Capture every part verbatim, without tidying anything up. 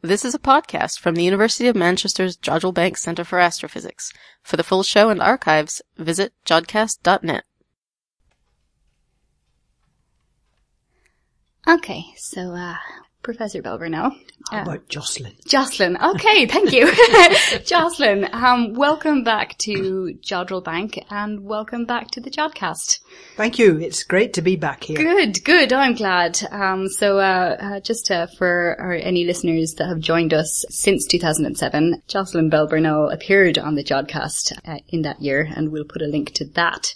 This is a podcast from the University of Manchester's Jodrell Bank Centre for Astrophysics. For the full show and archives, visit jodcast dot net. Okay, so uh, Professor Bell Burnell. How uh, about Jocelyn? Jocelyn, okay, thank you. Jocelyn, um, welcome back to Jodrell Bank and welcome back to the Jodcast. Thank you, it's great to be back here. Good, good, I'm glad. Um, so uh, uh, just uh, for our, any listeners that have joined us since two thousand seven, Jocelyn Bell Burnell appeared on the Jodcast uh, in that year, and we'll put a link to that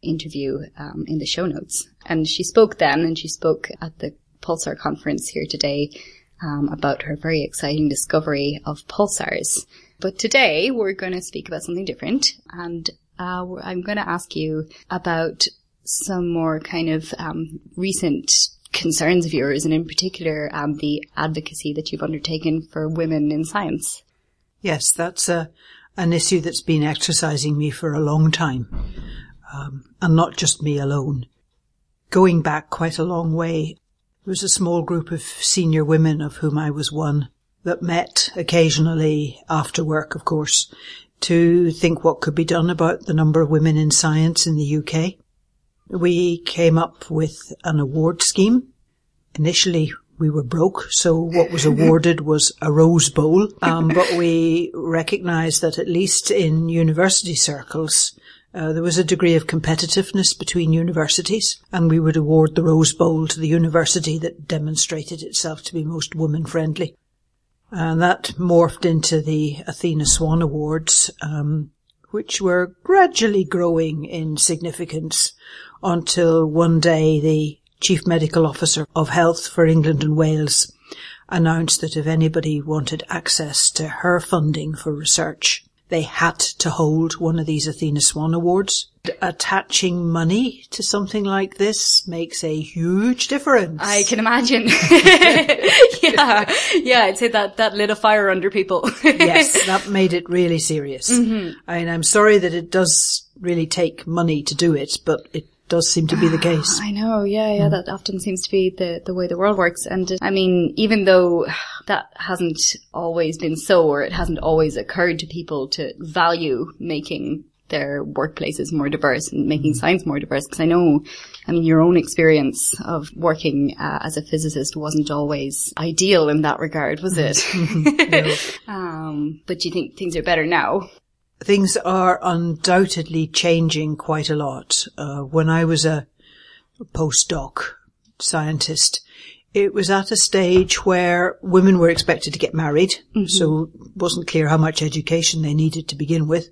interview um, in the show notes. And she spoke then, and she spoke at the Pulsar conference here today um, about her very exciting discovery of pulsars. But today we're going to speak about something different, and uh, I'm going to ask you about some more kind of um, recent concerns of yours, and in particular um, the advocacy that you've undertaken for women in science. Yes, that's a, an issue that's been exercising me for a long time, um, and not just me alone. Going back quite a long way, there was a small group of senior women, of whom I was one, that met occasionally after work, of course, to think what could be done about the number of women in science in the U K. We came up with an award scheme. Initially, we were broke, so what was awarded was a rose bowl. Um, but we recognised that at least in university circles, Uh, there was a degree of competitiveness between universities, and we would award the Rose Bowl to the university that demonstrated itself to be most woman-friendly. And that morphed into the Athena Swan Awards, um, which were gradually growing in significance until one day the Chief Medical Officer of Health for England and Wales announced that if anybody wanted access to her funding for research, they had to hold one of these Athena Swan Awards. Attaching money to something like this makes a huge difference. I can imagine. yeah, yeah, I'd say that, that lit a fire under people. Yes, that made it really serious. Mm-hmm. I mean, I'm sorry that it does really take money to do it, but it does seem to be the case. I know, yeah, yeah, mm. That often seems to be the, the way the world works. And I mean, even though that hasn't always been so, or it hasn't always occurred to people to value making their workplaces more diverse and making science more diverse, because I know, I mean, your own experience of working uh, as a physicist wasn't always ideal in that regard, was it? No. Um, but do you think things are better now? Things are undoubtedly changing quite a lot. Uh, when I was a postdoc scientist, it was at a stage where women were expected to get married, mm-hmm. so it wasn't clear how much education they needed to begin with.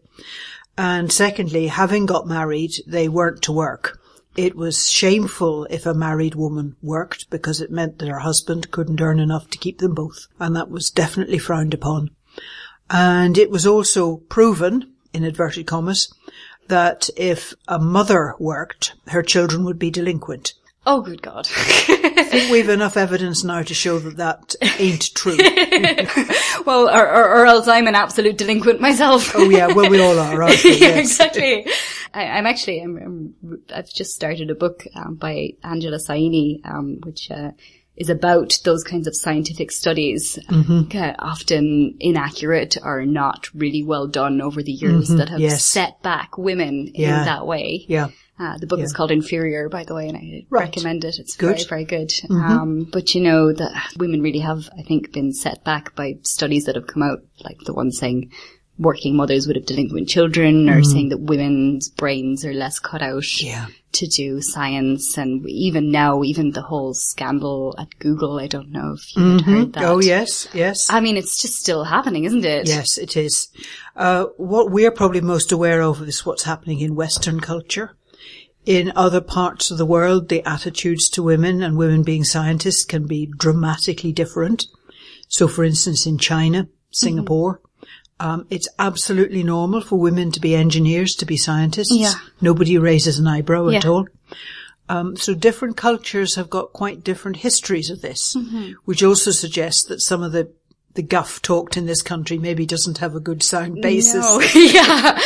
And secondly, having got married, they weren't to work. It was shameful if a married woman worked, because it meant that her husband couldn't earn enough to keep them both, and that was definitely frowned upon. And it was also proven, in inverted commas, that if a mother worked, her children would be delinquent. Oh, good God. I think we've enough evidence now to show that that ain't true. Well, or, or, or else I'm an absolute delinquent myself. Oh, yeah. Well, we all are, aren't we? Yes. Exactly. I, I'm actually, I'm, I'm, I've just started a book um, by Angela Saini, um, which... Uh, is about those kinds of scientific studies, mm-hmm. uh, often inaccurate or not really well done over the years, mm-hmm. that have yes. set back women yeah. in that way. Yeah. Uh, the book yeah. is called Inferior, by the way, and I right. recommend it. It's good. very, very good. Mm-hmm. Um, but you know, that women really have, I think, been set back by studies that have come out, like the one saying working mothers would have delinquent children, or mm. saying that women's brains are less cut out yeah. to do science. And even now, even the whole scandal at Google, I don't know if you mm-hmm. had heard that. Oh, yes, yes. I mean, it's just still happening, isn't it? Yes, it is. Uh, what we're probably most aware of is what's happening in Western culture. In other parts of the world, the attitudes to women and women being scientists can be dramatically different. So, for instance, in China, Singapore, mm-hmm. Um, it's absolutely normal for women to be engineers, to be scientists. Yeah. Nobody raises an eyebrow yeah. at all. Um, so different cultures have got quite different histories of this, mm-hmm. which also suggests that some of the the guff talked in this country maybe doesn't have a good sound basis. No. Yeah,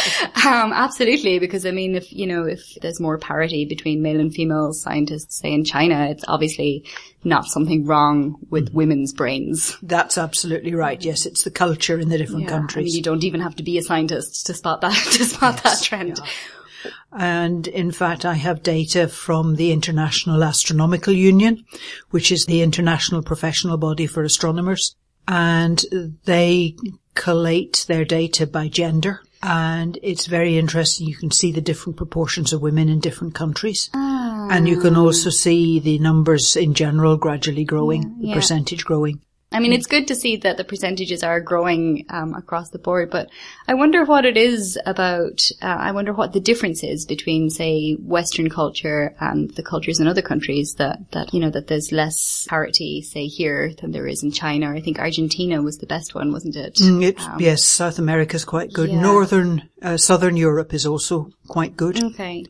um, absolutely. Because I mean, if, you know, if there's more parity between male and female scientists, say in China, it's obviously not something wrong with women's brains. That's absolutely right. Yes, it's the culture in the different yeah, countries. I mean, you don't even have to be a scientist to spot that, to spot yes, that trend. Yeah. And in fact, I have data from the International Astronomical Union, which is the international professional body for astronomers. And they collate their data by gender. And it's very interesting. You can see the different proportions of women in different countries. Oh. And you can also see the numbers in general gradually growing, yeah, yeah. the percentage growing. I mean, it's good to see that the percentages are growing um, across the board, but I wonder what it is about, uh, I wonder what the difference is between, say, Western culture and the cultures in other countries that, that, you know, that there's less parity, say, here than there is in China. I think Argentina was the best one, wasn't it? Mm, it um, yes, South America's quite good. Yeah. Northern, uh, Southern Europe is also quite good. Okay.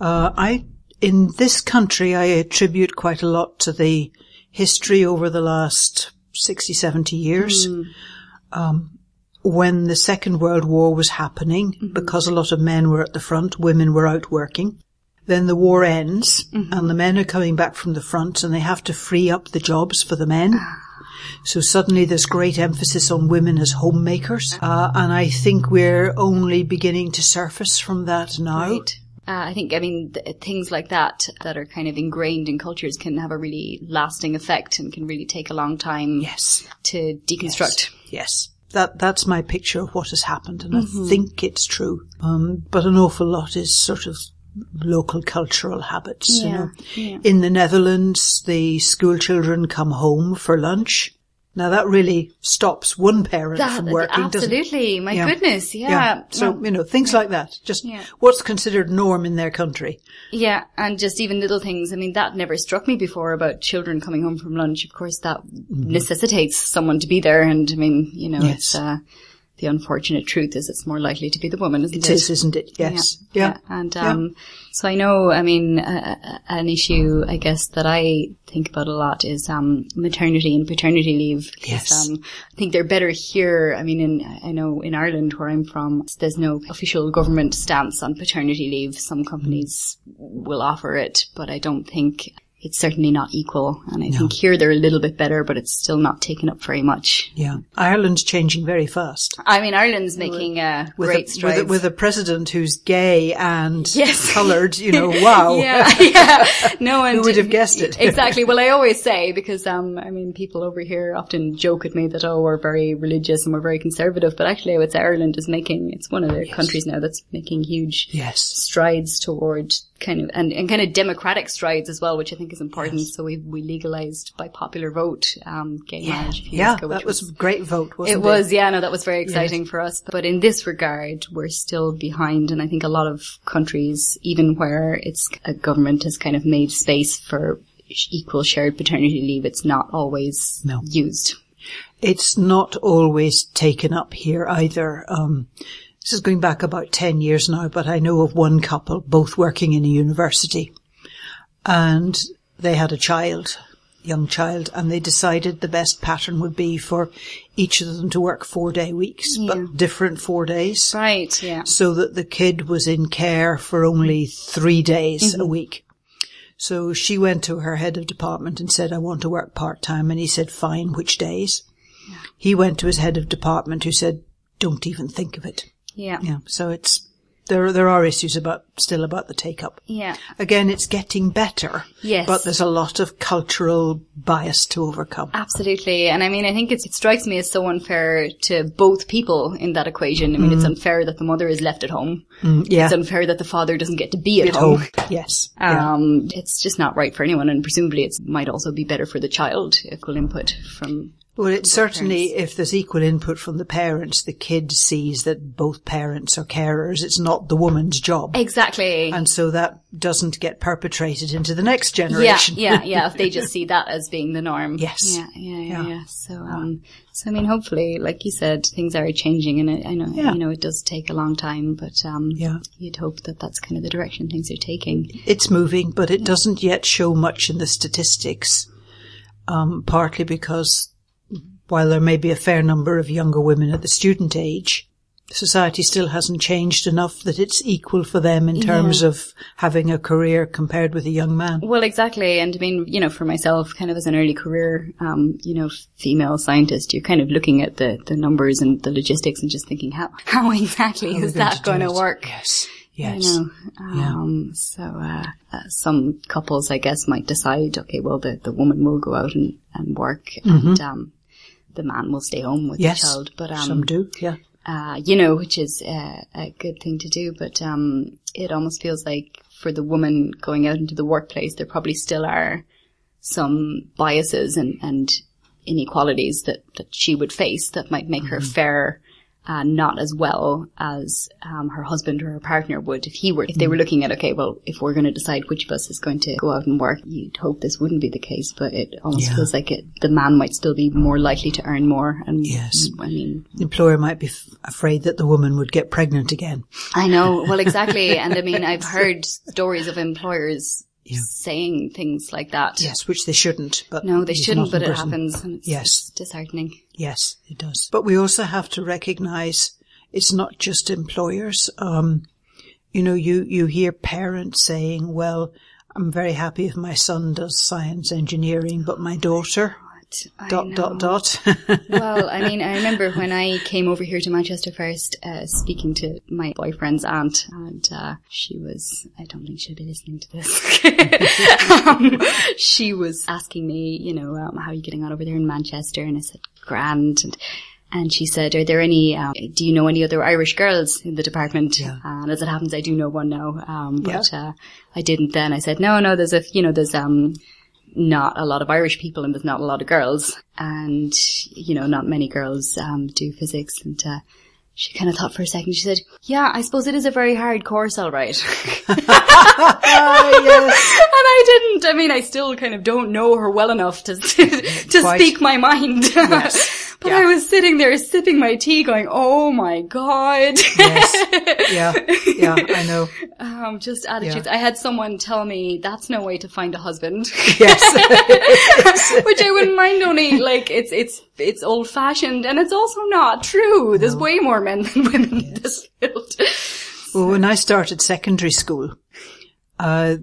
Uh, I, in this country, I attribute quite a lot to the history over the last sixty, seventy years, mm. um, when the Second World War was happening, mm-hmm. because a lot of men were at the front, women were out working. Then the war ends, mm-hmm. and the men are coming back from the front, and they have to free up the jobs for the men. So suddenly there's great emphasis on women as homemakers, uh, and I think we're only beginning to surface from that now. Right. Uh, I think, I mean, th- things like that that are kind of ingrained in cultures can have a really lasting effect and can really take a long time yes. to deconstruct. Yes. yes. That, that's my picture of what has happened, and mm-hmm. I think it's true. Um, but an awful lot is sort of local cultural habits. Yeah. You know? Yeah. In the Netherlands, the school children come home for lunch. Now that really stops one parent that, from working, absolutely. doesn't it? Absolutely. My yeah. goodness. Yeah. yeah. So, well, you know, things yeah. like that. Just yeah. what's considered norm in their country. Yeah. And just even little things. I mean, that never struck me before about children coming home from lunch. Of course, that mm-hmm. necessitates someone to be there. And I mean, you know, yes. it's, uh, the unfortunate truth is it's more likely to be the woman, isn't it? It is, isn't it? Yes. Yeah. yeah. yeah. And, um, yeah. so I know, I mean, uh, an issue, I guess, that I think about a lot is, um, maternity and paternity leave. Because, yes. Um, I think they're better here. I mean, in, I know in Ireland where I'm from, there's no official government stance on paternity leave. Some companies mm-hmm. will offer it, but I don't think it's certainly not equal. And I no. think here they're a little bit better, but it's still not taken up very much. Yeah. Ireland's changing very fast. I mean, Ireland's making uh, with great a, strides. With a, with a president who's gay and yes. coloured, you know, wow. yeah, yeah. No, and who would have guessed it? Exactly. Well, I always say, because, um, I mean, people over here often joke at me that, oh, we're very religious and we're very conservative. But actually, I would say Ireland is making, it's one of the yes. countries now that's making huge yes. strides toward kind of, and, and kind of democratic strides as well, which I think is important. Yes. So we we legalized by popular vote um gay yeah. marriage. Yeah, ago, that was, was a great vote, wasn't it? It was, yeah, no, that was very exciting yes. for us. But in this regard, we're still behind. And I think a lot of countries, even where it's a government has kind of made space for equal shared paternity leave, it's not always no. used. It's not always taken up here either. Um This is going back about ten years now, but I know of one couple, both working in a university, and they had a child, young child, and they decided the best pattern would be for each of them to work four day weeks, yeah. but different four days. Right, yeah. So that the kid was in care for only three days mm-hmm. a week. So she went to her head of department and said, I want to work part-time. And he said, fine, which days? Yeah. He went to his head of department who said, don't even think of it. Yeah. Yeah. So it's, there, there are issues about, still about the take up. Yeah. Again, it's getting better. Yes. But there's a lot of cultural bias to overcome. Absolutely. And I mean, I think it's, it strikes me as so unfair to both people in that equation. I mean, mm. it's unfair that the mother is left at home. Mm, yeah. It's unfair that the father doesn't get to be at, at home. home. Yes. Um, yeah. It's just not right for anyone. And presumably it might also be better for the child, equal input from Well, it's certainly, parents. If there's equal input from the parents, the kid sees that both parents are carers. It's not the woman's job. Exactly. And so that doesn't get perpetrated into the next generation. Yeah, yeah, yeah. If they just see that as being the norm. Yes. Yeah, yeah, yeah. yeah. yeah. So, um, so I mean, hopefully, like you said, things are changing, and I know, yeah. you know, it does take a long time, but um, yeah. you'd hope that that's kind of the direction things are taking. It's moving, but it yeah. doesn't yet show much in the statistics, um, partly because while there may be a fair number of younger women at the student age, society still hasn't changed enough that it's equal for them in terms yeah. of having a career compared with a young man. Well, exactly. And I mean, you know, for myself, kind of as an early career, um, you know, female scientist, you're kind of looking at the, the numbers and the logistics and just thinking, how, how exactly how is going that to going to work? Yes. Yes. You know, um, yeah. So uh, uh, some couples, I guess, might decide, okay, well, the, the woman will go out and, and work mm-hmm. and um, the man will stay home with yes, the child. But um, some do, yeah. Uh, you know, which is uh, a good thing to do, but um, it almost feels like for the woman going out into the workplace, there probably still are some biases and, and inequalities that, that she would face that might make mm-hmm. her fare uh, not as well as um, her husband or her partner would if he were, if they were looking at, okay, well, if we're going to decide which of us is going to go out and work, you'd hope this wouldn't be the case, but it almost yeah. feels like it, the man might still be more likely to earn more. And yes. I mean, the employer might be f- afraid that the woman would get pregnant again. I know. Well, exactly. And I mean, I've heard stories of employers yeah. saying things like that. Yes, which they shouldn't. But no, they shouldn't, but it happens. And it's, yes. it's disheartening. Yes, it does. But we also have to recognize it's not just employers. Um, you know, you, you hear parents saying, well, I'm very happy if my son does science engineering, but my daughter, I dot, know. dot, dot. Well, I mean, I remember when I came over here to Manchester first, uh, speaking to my boyfriend's aunt, and uh, she was, I don't think she'll be listening to this. um, she was asking me, you know, um, how are you getting on over there in Manchester? And I said, grand. And, and she said, are there any, um, do you know any other Irish girls in the department? Yeah. Uh, and as it happens, I do know one now. Um, but yeah. uh, I didn't then. I said, no, no, there's a, you know, there's, um, not a lot of Irish people and there's not a lot of girls, and you know, not many girls um do physics. And uh, she kind of thought for a second. She said, yeah, I suppose it is a very hard course, all right. uh, yes. And I didn't I mean I still kind of don't know her well enough to to, to speak my mind. Yes. But yeah. I was sitting there sipping my tea going, oh my god. Yes. Yeah. Yeah, I know. Um, just attitudes. Yeah. I had someone tell me, that's no way to find a husband. Yes. Yes. Which I wouldn't mind, only like it's, it's, it's old fashioned and it's also not true. No. There's way more men than women yes. in this field. Well, when I started secondary school, uh,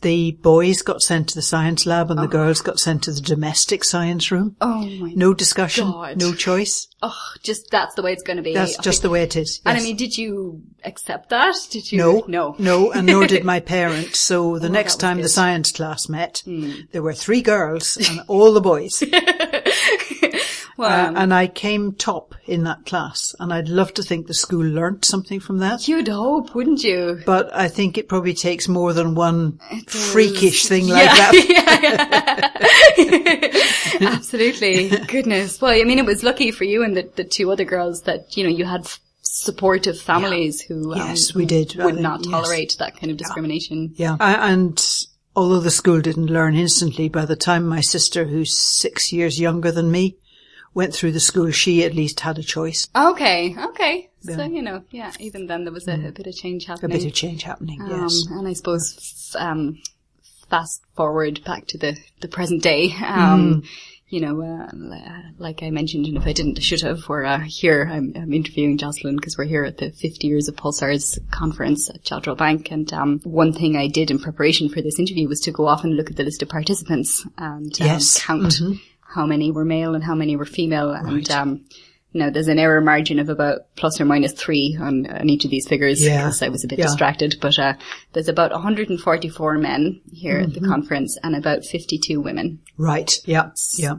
the boys got sent to the science lab and oh. the girls got sent to the domestic science room. Oh my No discussion, God. No choice. Oh, just that's the way it's going to be. That's just the way it is. Yes. And I mean, did you accept that? Did you? No. No. No, and nor did my parents. So the oh, next time good. the science class met, mm. there were three girls and all the boys. Well, um, uh, and I came top in that class, and I'd love to think the school learnt something from that. You'd hope, wouldn't you? But I think it probably takes more than one it freakish is. thing yeah. like that. Yeah, yeah. Absolutely. Goodness. Well, I mean, it was lucky for you and the, the two other girls that, you know, you had f- supportive families yeah. who, um, yes, we did. would think, not tolerate yes. that kind of discrimination. Yeah. yeah. I, and... although the school didn't learn instantly, by the time my sister, who's six years younger than me, went through the school, she at least had a choice. Okay, okay. Yeah. So, you know, yeah, even then there was a, a bit of change happening. A bit of change happening, um, yes. And I suppose um, fast forward back to the, the present day, um, mm. you know, uh, like I mentioned, and if I didn't, I should have, we're uh, here, I'm, I'm interviewing Jocelyn because we're here at the fifty years of Pulsars conference at Jodrell Bank. And um, one thing I did in preparation for this interview was to go off and look at the list of participants and yes. um, count mm-hmm. how many were male and how many were female. Right. And, um, you know, there's an error margin of about plus or minus three on, on each of these figures yeah. because I was a bit yeah. distracted. But uh, there's about one hundred forty-four men here mm-hmm. at the conference and about fifty-two women. Right. Yeah. Yeah.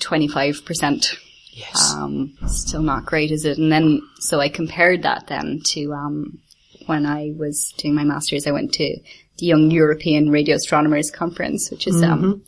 twenty-five percent. Yes. Um, still not great, is it? And then, so I compared that then to um, when I was doing my master's, I went to the Young European Radio Astronomers Conference, which is... Mm-hmm. um.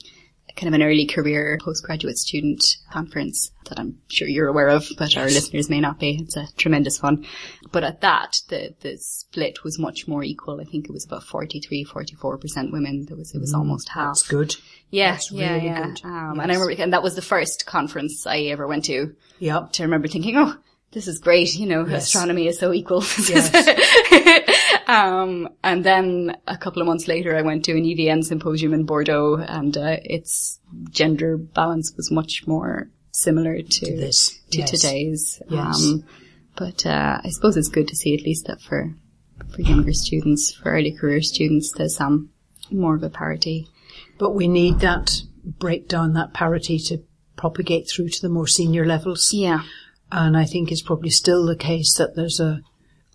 kind of an early career postgraduate student conference that I'm sure you're aware of, but our listeners may not be. It's a tremendous fun. But at that, the, the split was much more equal. I think it was about forty-three, forty-four percent women. There was, it was almost half. That's good. Yeah, That's yeah, really yeah. Good. Um, yes. And I remember, and that was the first conference I ever went to. Yeah. To remember thinking, oh, this is great. You know, yes. astronomy is so equal. Yes. Um, and then a couple of months later, I went to an E V N symposium in Bordeaux, and uh, its gender balance was much more similar to to, this. to yes. today's. Yes. Um, but uh, I suppose it's good to see at least that for for younger students, for early career students, there's um, more of a parity. But we need that breakdown, that parity to propagate through to the more senior levels. Yeah. And I think it's probably still the case that there's a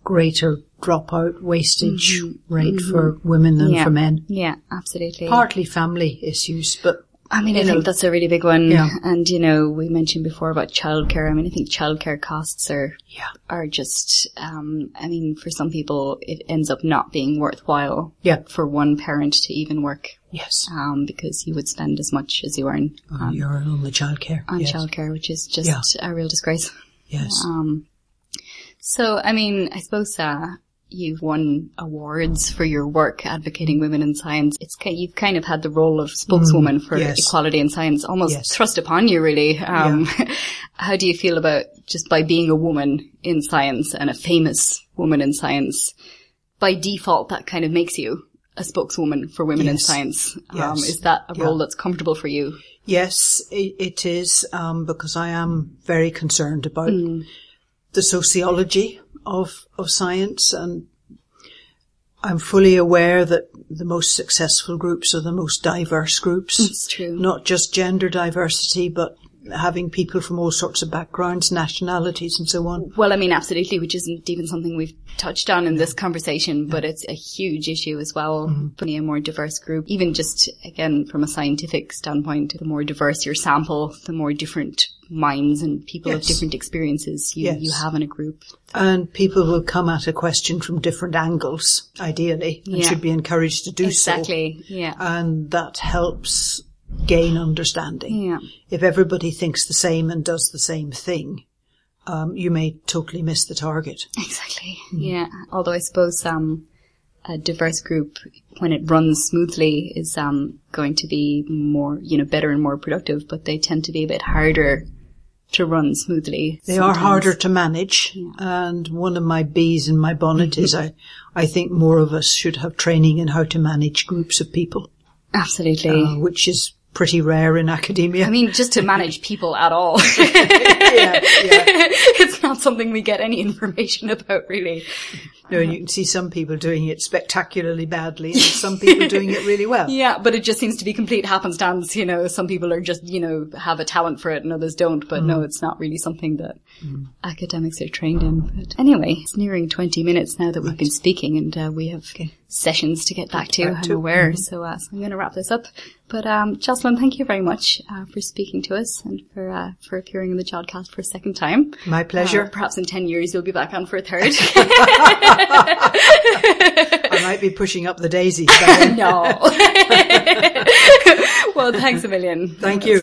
greater dropout wastage mm-hmm. rate mm-hmm. for women than yeah. for men. Yeah, absolutely. Partly family issues, but I mean, I know, think that's a really big one. Yeah. And, you know, we mentioned before about childcare. I mean, I think childcare costs are yeah. are just, um, I mean, for some people, it ends up not being worthwhile yeah. for one parent to even work. Yes. Um, because you would spend as much as you earn. Um, on your own the childcare. On yes. childcare, which is just yeah. a real disgrace. Yes. Um, so, I mean, I suppose, uh, you've won awards for your work advocating women in science. It's you've kind of had the role of spokeswoman mm, for yes. equality in science almost yes. thrust upon you, really. Um, yeah. How do you feel about just by being a woman in science and a famous woman in science, by default, that kind of makes you a spokeswoman for women yes. in science? Yes. Um, is that a role yeah. that's comfortable for you? Yes, it, it is, um, because I am very concerned about mm. the sociology of of science, and I'm fully aware that the most successful groups are the most diverse groups. That's true. Not just gender diversity, but having people from all sorts of backgrounds, nationalities, and so on. Well, I mean, absolutely, which isn't even something we've touched on in this conversation, yeah. but it's a huge issue as well. Mm-hmm. Being a more diverse group, even just, again, from a scientific standpoint, the more diverse your sample, the more different minds and people yes. of different experiences you, yes. you have in a group. And people will come at a question from different angles, ideally, and yeah. should be encouraged to do exactly. so. Exactly, yeah. And that helps gain understanding. Yeah. If everybody thinks the same and does the same thing, um, you may totally miss the target. Exactly, mm. yeah. Although I suppose um, a diverse group, when it runs smoothly, is um, going to be more, you know, better and more productive, but they tend to be a bit harder to run smoothly. They sometimes. are harder to manage. Yeah. And one of my bees in my bonnet mm-hmm. is I, I think more of us should have training in how to manage groups of people. Absolutely. Uh, which is pretty rare in academia. I mean, just to manage people at all. yeah, yeah. It's not something we get any information about, really. No, and you can see some people doing it spectacularly badly and some people doing it really well. Yeah, but it just seems to be complete happenstance, you know. Some people are just, you know, have a talent for it and others don't, but mm. no, it's not really something that mm. academics are trained in. But anyway, it's nearing twenty minutes now that right. we've been speaking, and uh, we have okay. sessions to get back to, back to. I'm aware, mm-hmm. so, uh, so I'm going to wrap this up. But um Jocelyn, thank you very much uh, for speaking to us and for uh, for appearing on the Jodcast for a second time. My pleasure. Uh, perhaps in ten years you'll be back on for a third. I might be pushing up the daisies. No. Well, thanks a million. Thank you.